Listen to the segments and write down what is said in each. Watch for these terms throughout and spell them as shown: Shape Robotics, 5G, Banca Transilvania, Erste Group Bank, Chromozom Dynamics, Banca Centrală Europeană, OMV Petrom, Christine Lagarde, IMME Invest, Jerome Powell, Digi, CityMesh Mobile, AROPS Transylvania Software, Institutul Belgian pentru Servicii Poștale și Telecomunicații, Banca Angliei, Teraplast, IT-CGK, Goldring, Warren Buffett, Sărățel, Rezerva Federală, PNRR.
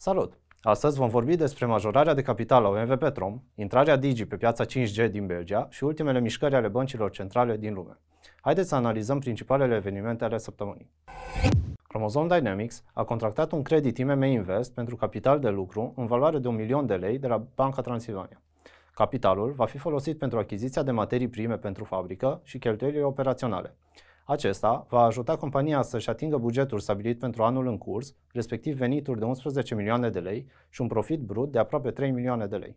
Salut! Astăzi vom vorbi despre majorarea de capital a OMV Petrom, intrarea Digi pe piața 5G din Belgia și ultimele mișcări ale băncilor centrale din lume. Haideți să analizăm principalele evenimente ale săptămânii. Chromozom Dynamics a contractat un credit IMME Invest pentru capital de lucru în valoare de 1.000.000 de lei de la Banca Transilvania. Capitalul va fi folosit pentru achiziția de materii prime pentru fabrică și cheltuielile operaționale. Acesta va ajuta compania să-și atingă bugetul stabilit pentru anul în curs, respectiv venituri de 11 milioane de lei și un profit brut de aproape 3 milioane de lei.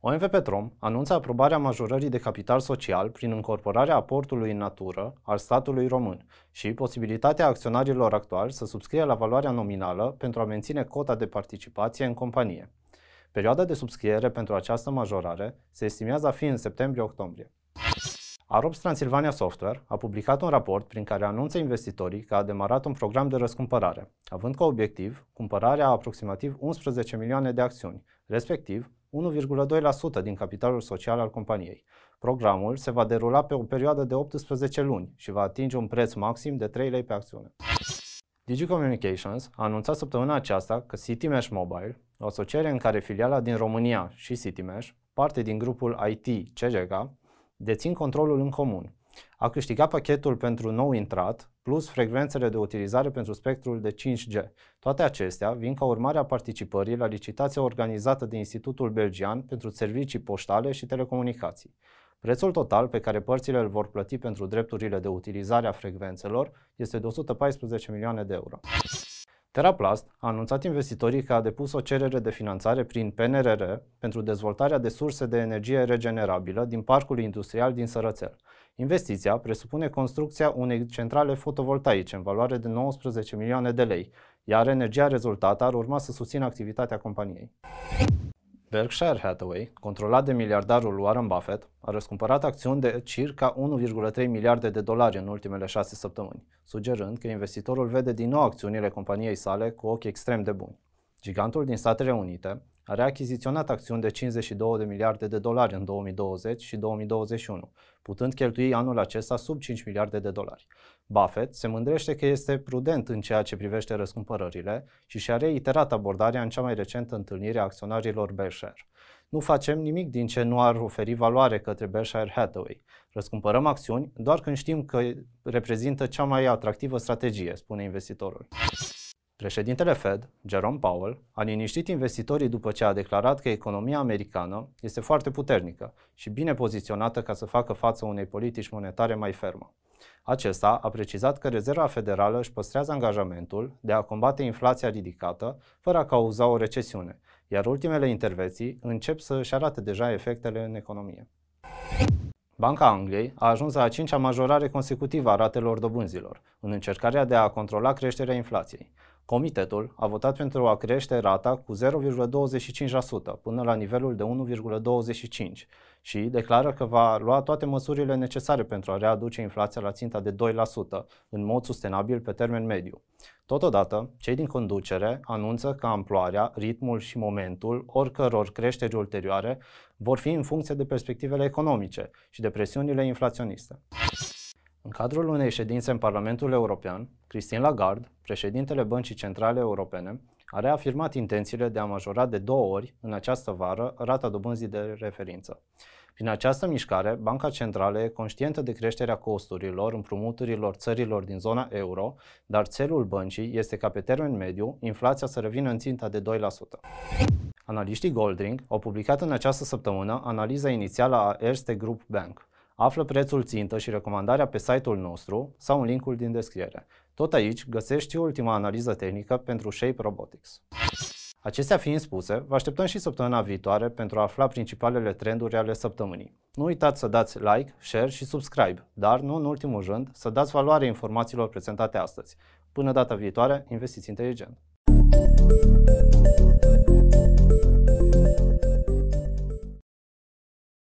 OMV Petrom anunță aprobarea majorării de capital social prin incorporarea aportului în natură al statului român și posibilitatea acționarilor actuali să subscrie la valoarea nominală pentru a menține cota de participație în companie. Perioada de subscriere pentru această majorare se estimează a fi în septembrie-octombrie. AROPS Transylvania Software a publicat un raport prin care anunță investitorii că a demarat un program de răscumpărare, având ca obiectiv cumpărarea a aproximativ 11 milioane de acțiuni, respectiv 1,2% din capitalul social al companiei. Programul se va derula pe o perioadă de 18 luni și va atinge un preț maxim de 3 lei pe acțiune. Digi Communications a anunțat săptămâna aceasta că CityMesh Mobile, o asociere în care filiala din România și CityMesh, parte din grupul IT-CGK, dețin controlul în comun. A câștigat pachetul pentru nou intrat, plus frecvențele de utilizare pentru spectrul de 5G. Toate acestea vin ca urmare a participării la licitația organizată de Institutul Belgian pentru Servicii Poștale și Telecomunicații. Prețul total pe care părțile îl vor plăti pentru drepturile de utilizare a frecvențelor este de 114 milioane de euro. Teraplast a anunțat investitorii că a depus o cerere de finanțare prin PNRR pentru dezvoltarea de surse de energie regenerabilă din parcul industrial din Sărățel. Investiția presupune construcția unei centrale fotovoltaice în valoare de 19 milioane de lei, iar energia rezultată ar urma să susțină activitatea companiei. Berkshire Hathaway, controlat de miliardarul Warren Buffett, a răscumpărat acțiuni de circa 1,3 miliarde de dolari în ultimele 6 săptămâni, sugerând că investitorul vede din nou acțiunile companiei sale cu ochi extrem de buni. Gigantul din Statele Unite a reachiziționat acțiuni de 52 de miliarde de dolari în 2020 și 2021, putând cheltui anul acesta sub 5 miliarde de dolari. Buffett se mândrește că este prudent în ceea ce privește răscumpărările și și-a reiterat abordarea în cea mai recentă întâlnire a acționarilor Berkshire. Nu facem nimic din ce nu ar oferi valoare către Berkshire Hathaway. Răscumpărăm acțiuni doar când știm că reprezintă cea mai atractivă strategie, spune investitorul. Președintele Fed, Jerome Powell, a liniștit investitorii după ce a declarat că economia americană este foarte puternică și bine poziționată ca să facă față unei politici monetare mai fermă. Acesta a precizat că Rezerva Federală își păstrează angajamentul de a combate inflația ridicată fără a cauza o recesiune, iar ultimele intervenții încep să își arate deja efectele în economie. Banca Angliei a ajuns la a 5-a majorare consecutivă a ratelor dobânzilor, în încercarea de a controla creșterea inflației. Comitetul a votat pentru a crește rata cu 0,25% până la nivelul de 1,25% și declară că va lua toate măsurile necesare pentru a readuce inflația la ținta de 2% în mod sustenabil pe termen mediu. Totodată, cei din conducere anunță că amploarea, ritmul și momentul oricăror creșteri ulterioare vor fi în funcție de perspectivele economice și de presiunile inflaționiste. În cadrul unei ședințe în Parlamentul European, Christine Lagarde, președintele Băncii Centrale Europene, a reafirmat intențiile de a majora de 2 ori în această vară rata dobânzii de referință. Prin această mișcare, Banca Centrală e conștientă de creșterea costurilor împrumuturilor țărilor din zona euro, dar țelul băncii este ca pe termen mediu inflația să revină în ținta de 2%. Analiștii Goldring au publicat în această săptămână analiza inițială a Erste Group Bank. Află prețul țintă și recomandarea pe site-ul nostru sau în linkul din descriere. Tot aici găsești ultima analiză tehnică pentru Shape Robotics. Acestea fiind spuse, vă așteptăm și săptămâna viitoare pentru a afla principalele trenduri ale săptămânii. Nu uitați să dați like, share și subscribe, dar nu în ultimul rând să dați valoare informațiilor prezentate astăzi. Până data viitoare, investiți inteligent!